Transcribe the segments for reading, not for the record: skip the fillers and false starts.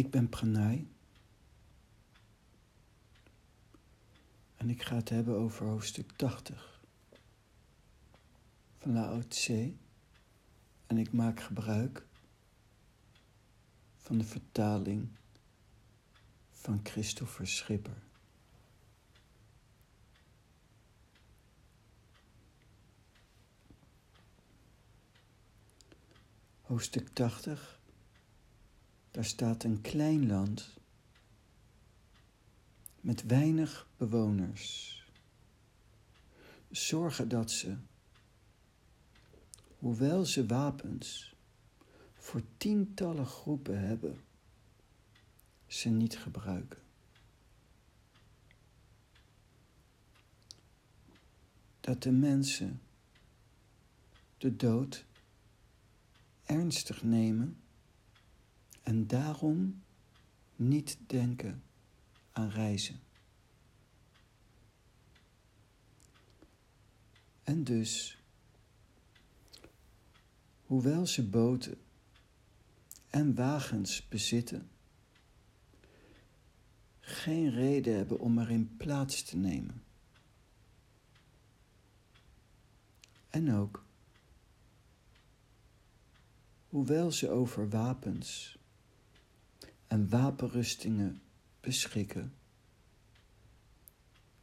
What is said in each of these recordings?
Ik ben Pranay. En ik ga het hebben over hoofdstuk 80 van Lao Tse. En ik maak gebruik van de vertaling van Kristofer Schipper. Hoofdstuk 80, daar staat een klein land met weinig bewoners. Zorgen dat ze, hoewel ze wapens voor tientallen groepen hebben, ze niet gebruiken. Dat de mensen de dood ernstig nemen en daarom niet denken aan reizen. En dus, hoewel ze boten en wagens bezitten, geen reden hebben om erin plaats te nemen. En ook, hoewel ze over wapens en wapenrustingen beschikken,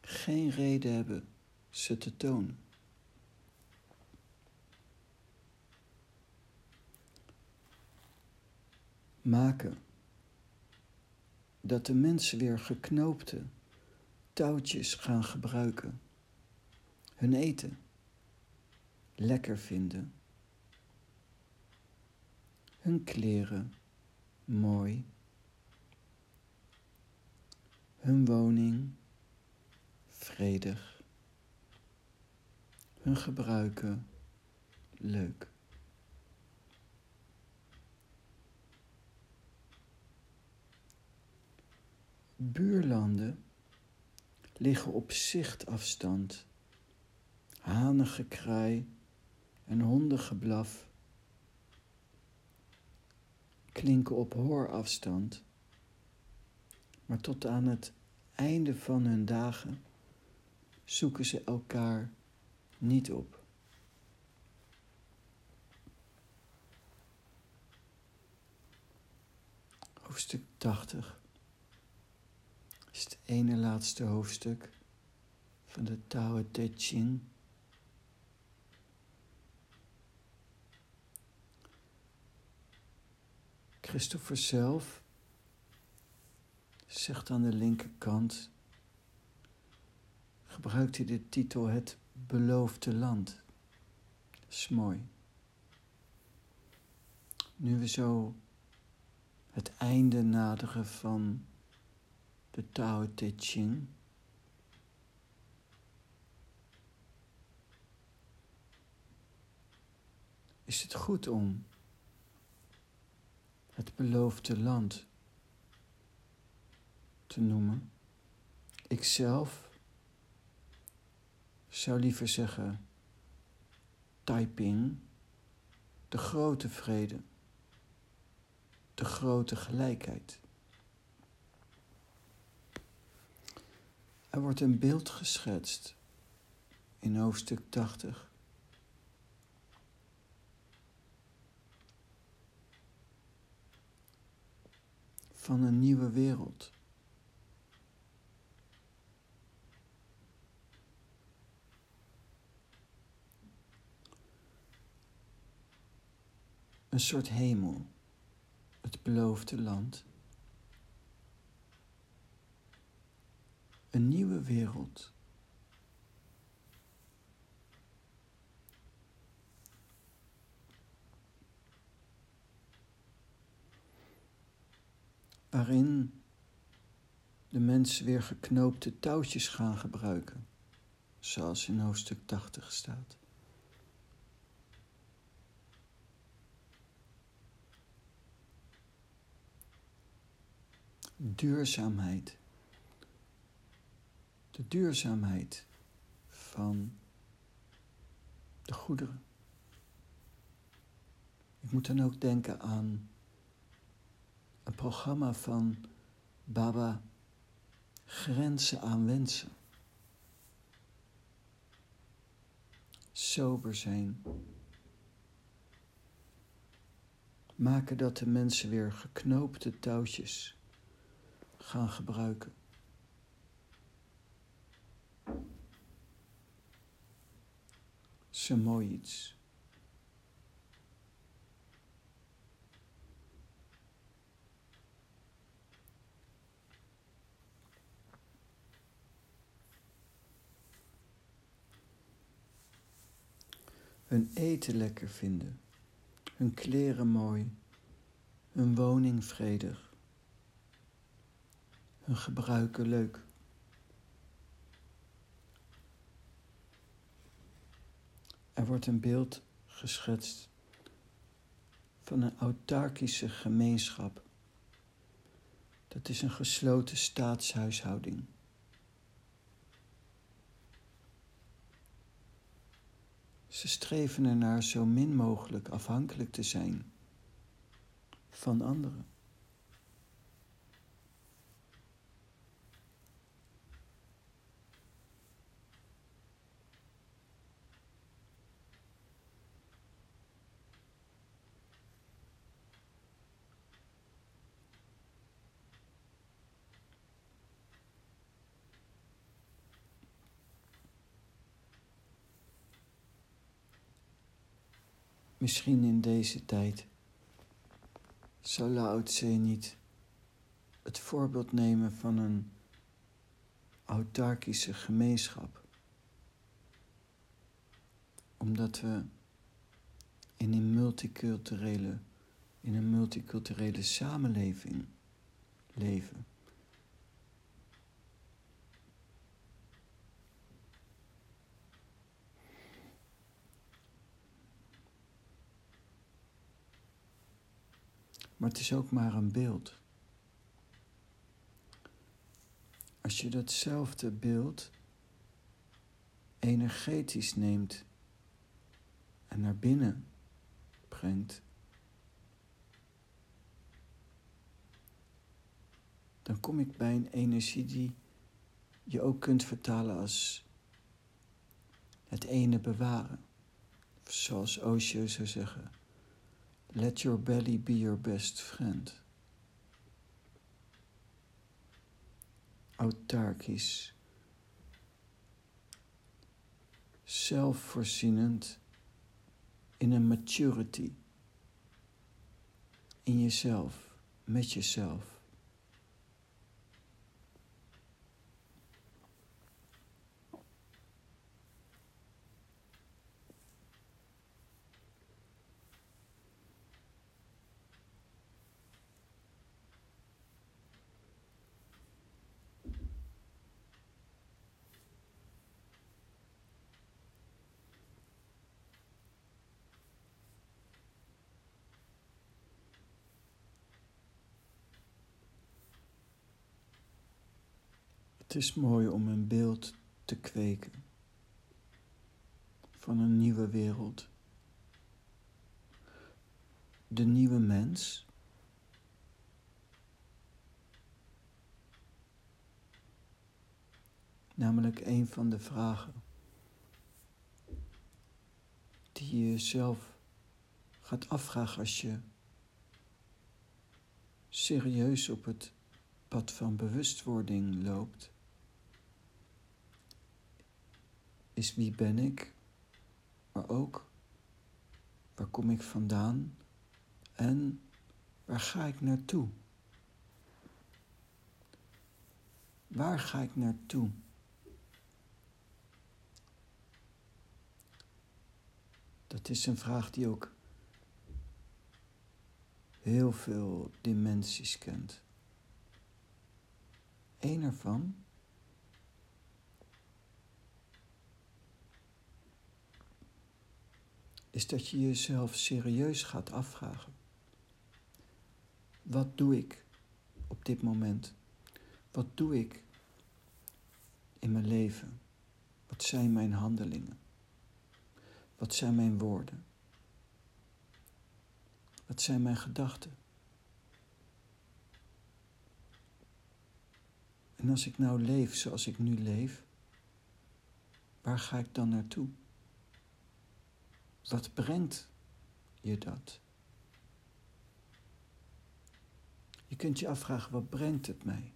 geen reden hebben ze te tonen. Maken dat de mensen weer geknoopte touwtjes gaan gebruiken, hun eten lekker vinden, hun kleren mooi, hun woning vredig, hun gebruiken leuk. Buurlanden liggen op zichtafstand. Hanengekraai en hondengeblaf klinken op hoorafstand. Maar tot aan het einde van hun dagen zoeken ze elkaar niet op. Hoofdstuk 80 is het ene laatste hoofdstuk van de Tao Te Ching. Kristofer zelf zegt aan de linkerkant, gebruikt hij de titel Het Beloofde Land. Dat is mooi. Nu we zo het einde naderen van de Tao Te Ching, is het goed om het beloofde land te noemen. Ikzelf zou liever zeggen Taiping, de grote vrede, de grote gelijkheid. Er wordt een beeld geschetst in hoofdstuk 80. Van een nieuwe wereld. Een soort hemel, het beloofde land. Een nieuwe wereld. Waarin de mensen weer geknoopte touwtjes gaan gebruiken, zoals in hoofdstuk 80 staat. Duurzaamheid. De duurzaamheid van de goederen. Ik moet dan ook denken aan een programma van Baba Grenzen aan wensen. Sober zijn. Maken dat de mensen weer geknoopte touwtjes gaan gebruiken. Is een mooi iets. Hun eten lekker vinden, hun kleren mooi, hun woning vredig, hun gebruiken leuk. Er wordt een beeld geschetst van een autarkische gemeenschap. Dat is een gesloten staatshuishouding. Ze streven ernaar zo min mogelijk afhankelijk te zijn van anderen. Misschien in deze tijd zou Lao Tse niet het voorbeeld nemen van een autarkische gemeenschap. Omdat we in een multiculturele samenleving leven. Maar het is ook maar een beeld. Als je datzelfde beeld energetisch neemt en naar binnen brengt, dan kom ik bij een energie die je ook kunt vertalen als het ene bewaren. Of zoals Osho zou zeggen. Let your belly be your best friend. Autarkisch. Zelfvoorzienend in een maturity. In jezelf, met jezelf. Het is mooi om een beeld te kweken van een nieuwe wereld. De nieuwe mens namelijk een van de vragen die je jezelf gaat afvragen als je serieus op het pad van bewustwording loopt. Is wie ben ik, maar ook waar kom ik vandaan en waar ga ik naartoe? Waar ga ik naartoe? Dat is een vraag die ook heel veel dimensies kent. Eén ervan is dat je jezelf serieus gaat afvragen. Wat doe ik op dit moment? Wat doe ik in mijn leven? Wat zijn mijn handelingen? Wat zijn mijn woorden? Wat zijn mijn gedachten? En als ik nou leef zoals ik nu leef, waar ga ik dan naartoe? Wat brengt je dat? Je kunt je afvragen, wat brengt het mij?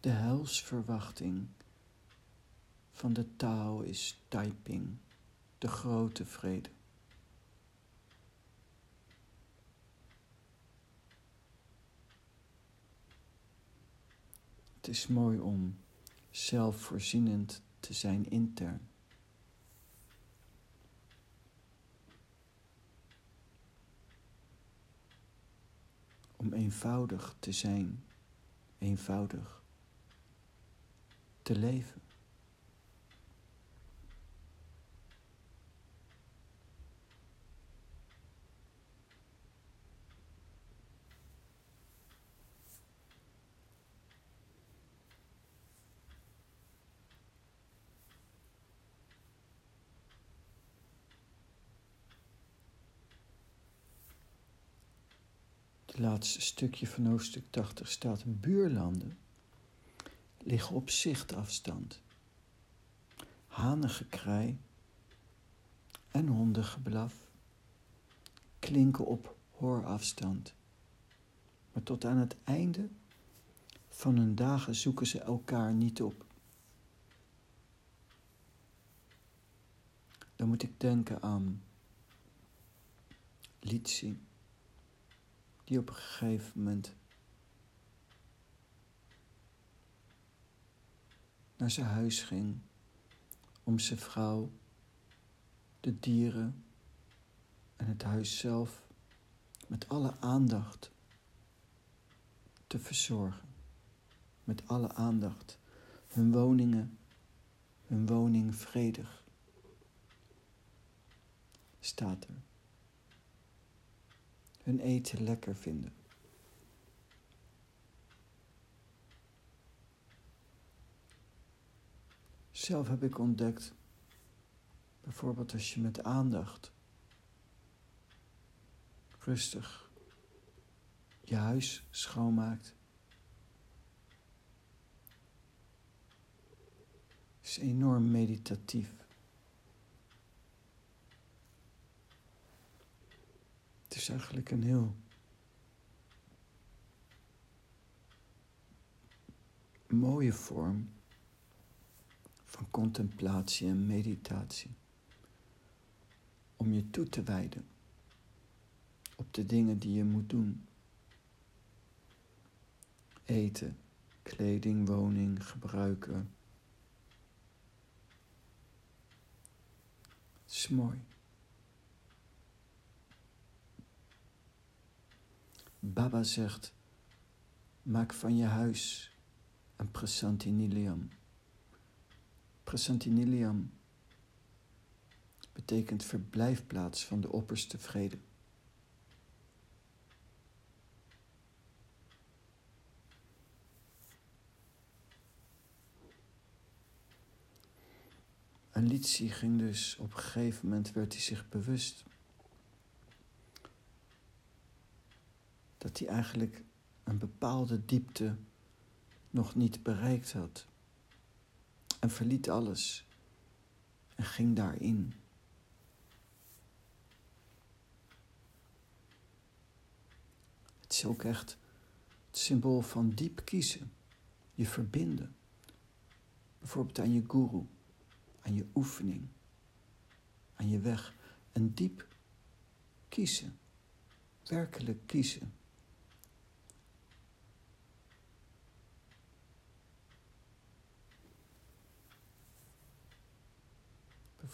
De heilsverwachting van de Tao is Taiping, de grote vrede. Het is mooi om zelfvoorzienend te zijn intern. Om eenvoudig te zijn, eenvoudig te leven. Het laatste stukje van hoofdstuk 80 staat: buurlanden liggen op zichtafstand. Hanengekrij en hondengeblaf klinken op hoorafstand. Maar tot aan het einde van hun dagen zoeken ze elkaar niet op. Dan moet ik denken aan Litsing, die op een gegeven moment naar zijn huis ging om zijn vrouw, de dieren en het huis zelf met alle aandacht te verzorgen. Met alle aandacht. Hun woningen, hun woning vredig, staat er. Hun eten lekker vinden. Zelf heb ik ontdekt, bijvoorbeeld als je met aandacht rustig je huis schoonmaakt, is enorm meditatief. Het is eigenlijk een heel mooie vorm van contemplatie en meditatie. Om je toe te wijden op de dingen die je moet doen. Eten, kleding, woning, gebruiken. Het is mooi. Baba zegt, maak van je huis een Prashanti Nilayam. Prashanti Nilayam betekent verblijfplaats van de opperste vrede. En Litsing ging dus, op een gegeven moment werd hij zich bewust dat hij eigenlijk een bepaalde diepte nog niet bereikt had. En verliet alles en ging daarin. Het is ook echt het symbool van diep kiezen, je verbinden. Bijvoorbeeld aan je guru, aan je oefening, aan je weg. En diep kiezen, werkelijk kiezen.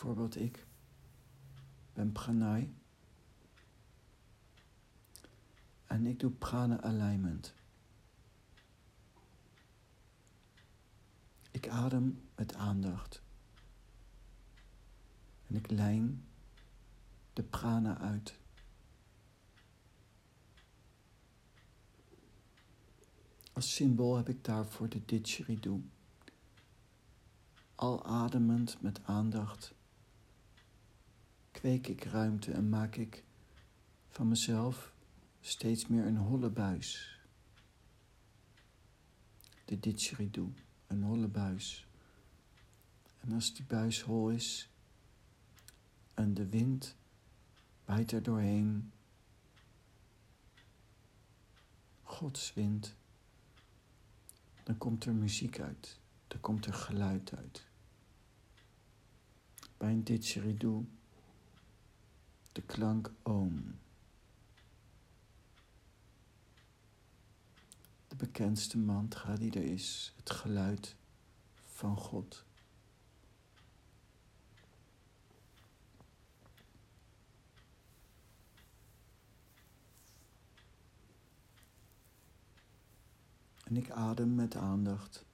Bijvoorbeeld, ik ben Pranay en ik doe prana alignment. Ik adem met aandacht en ik lijn de prana uit. Als symbool heb ik daarvoor de didgeridoo. Al ademend met aandacht kweek ik ruimte en maak ik van mezelf steeds meer een holle buis. De didgeridoo, een holle buis. En als die buis hol is en de wind waait er doorheen, Gods wind, dan komt er muziek uit, dan komt er geluid uit. Bij een didgeridoo, de klank oom. De bekendste mantra die er is, het geluid van God. En ik adem met aandacht.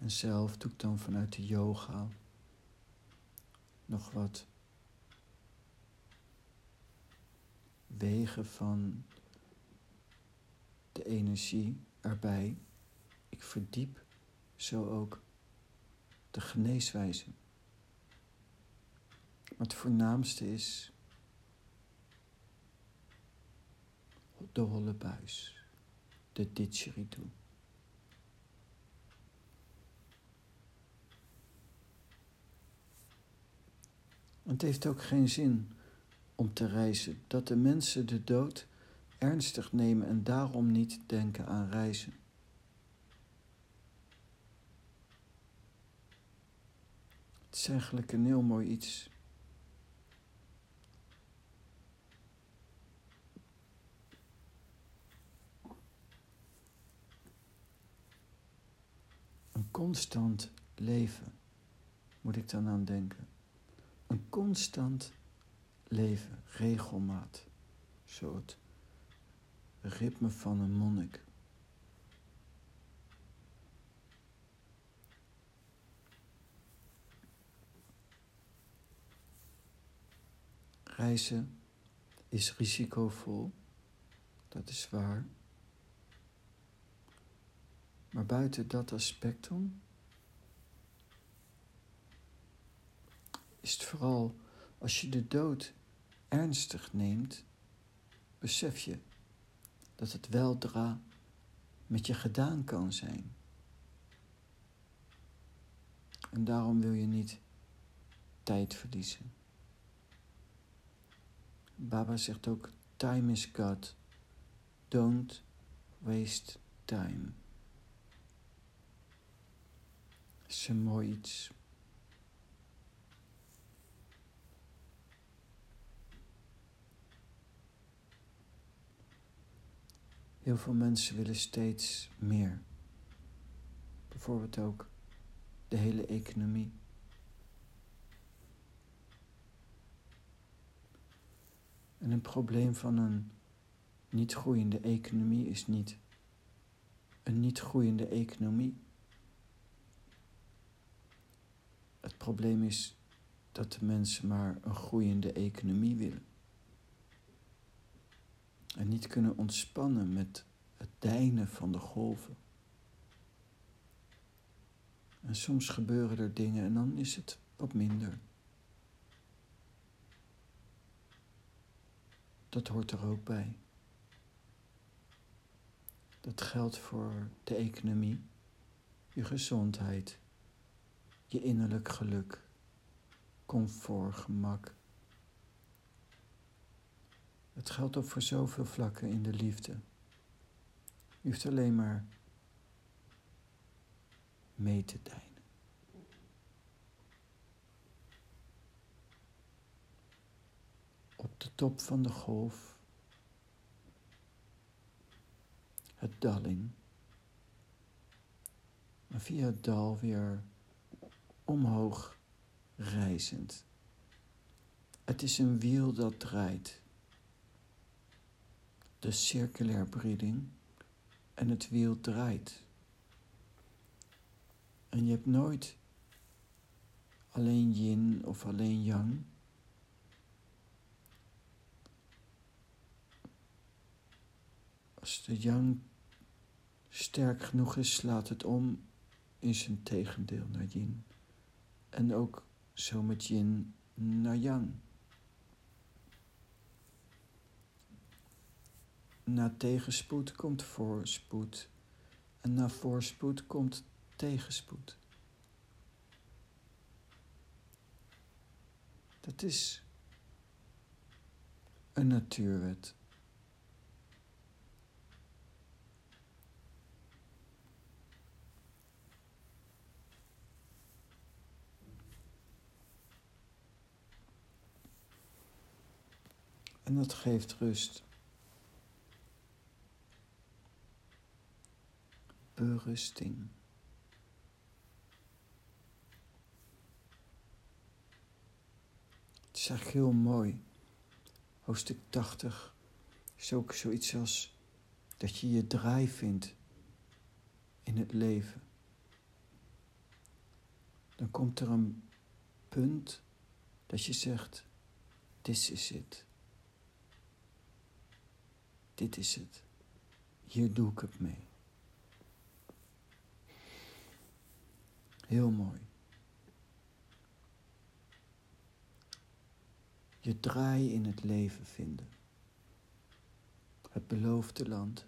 En zelf doe ik dan vanuit de yoga nog wat wegen van de energie erbij. Ik verdiep zo ook de geneeswijze. Maar het voornaamste is de holle buis, de didgeridoo. Want het heeft ook geen zin om te reizen, dat de mensen de dood ernstig nemen en daarom niet denken aan reizen. Het is eigenlijk een heel mooi iets. Een constant leven, moet ik dan aan denken. Een constant leven, regelmaat, zo het ritme van een monnik. Reizen is risicovol, dat is waar. Maar buiten dat aspect om is het vooral als je de dood ernstig neemt, besef je dat het weldra met je gedaan kan zijn. En daarom wil je niet tijd verliezen. Baba zegt ook, time is God, don't waste time. Dat is een mooi iets. Heel veel mensen willen steeds meer. Bijvoorbeeld ook de hele economie. En een probleem van een niet groeiende economie is niet een niet groeiende economie. Het probleem is dat de mensen maar een groeiende economie willen. En niet kunnen ontspannen met het deinen van de golven. En soms gebeuren er dingen en dan is het wat minder. Dat hoort er ook bij. Dat geldt voor de economie, je gezondheid, je innerlijk geluk, comfort, gemak. Het geldt ook voor zoveel vlakken in de liefde. Je hoeft alleen maar mee te deinen. Op de top van de golf, het dalling. En via het dal weer omhoog reizend. Het is een wiel dat draait. De circulaire breeding en het wiel draait. En je hebt nooit alleen yin of alleen yang. Als de yang sterk genoeg is, slaat het om in zijn tegendeel naar yin. En ook zo met yin naar yang. Na tegenspoed komt voorspoed. En na voorspoed komt tegenspoed. Dat is een natuurwet. En dat geeft rust. Berusting. Het is eigenlijk heel mooi. Hoofdstuk 80 is ook zoiets als dat je je draai vindt in het leven. Dan komt er een punt dat je zegt, this is it. Dit is het. Hier doe ik het mee. Heel mooi. Je draai in het leven vinden. Het beloofde land.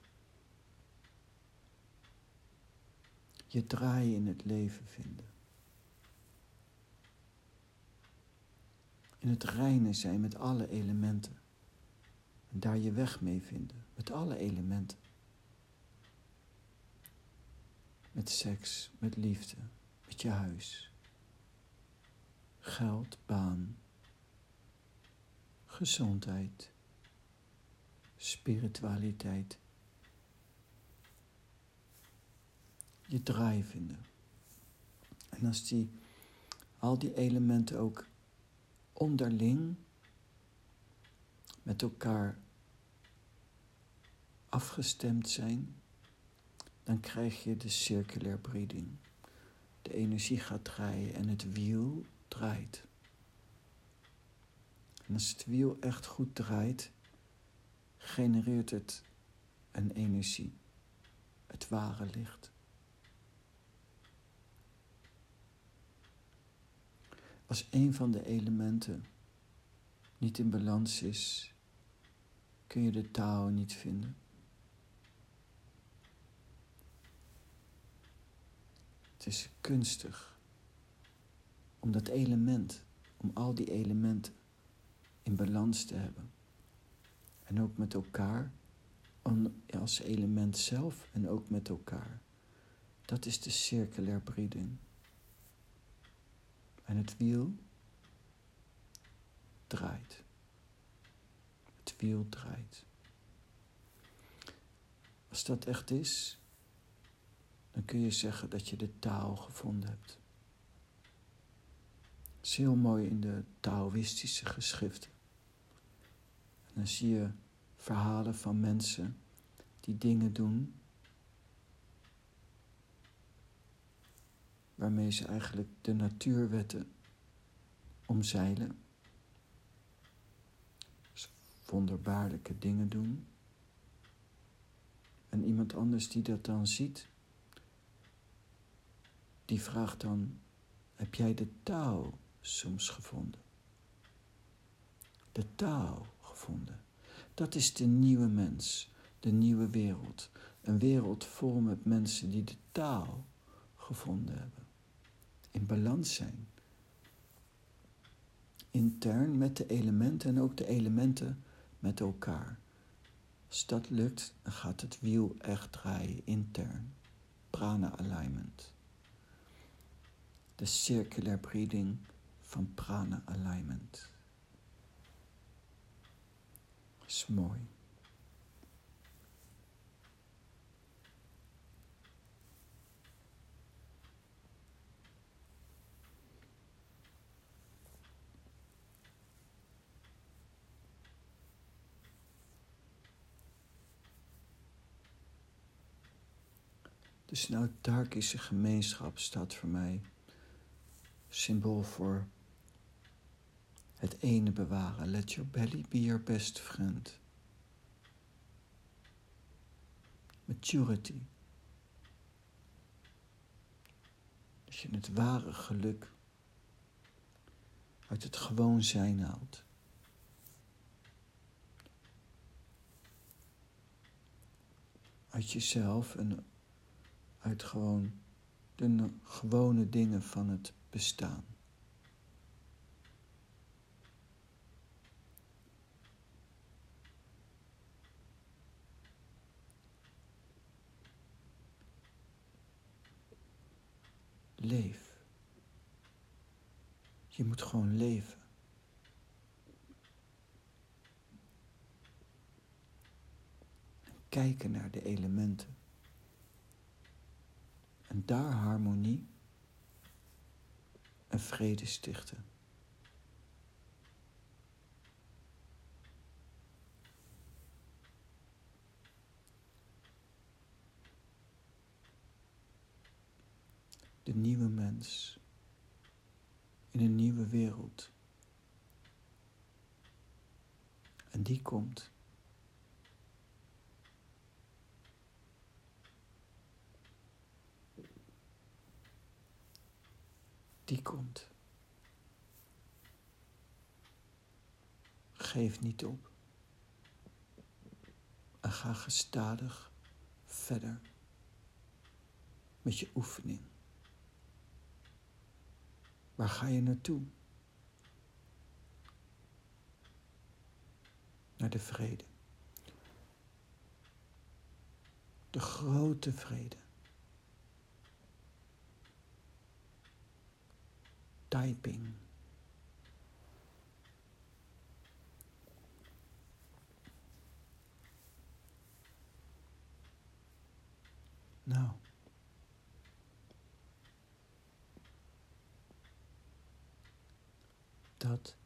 Je draai in het leven vinden. In het reine zijn met alle elementen. En daar je weg mee vinden. Met alle elementen. Met seks, met liefde, met je huis. Geld, baan. Gezondheid, spiritualiteit, je draai vinden. En als al die elementen ook onderling met elkaar afgestemd zijn, dan krijg je de circulaire breeding. De energie gaat draaien en het wiel draait. En als het wiel echt goed draait, genereert het een energie, het ware licht. Als een van de elementen niet in balans is, kun je de Tao niet vinden. Het is kunstig om dat element, om al die elementen, in balans te hebben. En ook met elkaar, als element zelf en ook met elkaar. Dat is de circulaire breeding. En het wiel draait. Het wiel draait. Als dat echt is, dan kun je zeggen dat je de Tao gevonden hebt. Dat is heel mooi in de Taoïstische geschriften. En dan zie je verhalen van mensen die dingen doen waarmee ze eigenlijk de natuurwetten omzeilen. Dus wonderbaarlijke dingen doen. En iemand anders die dat dan ziet, die vraagt dan, heb jij de Tao soms gevonden? De Tao gevonden. Dat is de nieuwe mens, de nieuwe wereld. Een wereld vol met mensen die de Tao gevonden hebben. In balans zijn. Intern met de elementen en ook de elementen met elkaar. Als dat lukt, dan gaat het wiel echt draaien intern. Prana alignment. De circulaire breeding van prana alignment. Dat is mooi. Dus nou, Taoïstische gemeenschap staat voor mij symbool voor het ene bewaren. Let your belly be your best friend. Maturity. je het ware geluk uit het gewoon zijn haalt. Uit jezelf en uit gewoon de gewone dingen van het bestaan. Leef. Je moet gewoon leven. En kijken naar de elementen. En daar harmonie en vrede stichten. De nieuwe mens in een nieuwe wereld. En die komt. Die komt. Geef niet op. En ga gestadig verder met je oefening. Waar ga je naartoe? Naar de vrede. De grote vrede. Taiping. Nou. Dat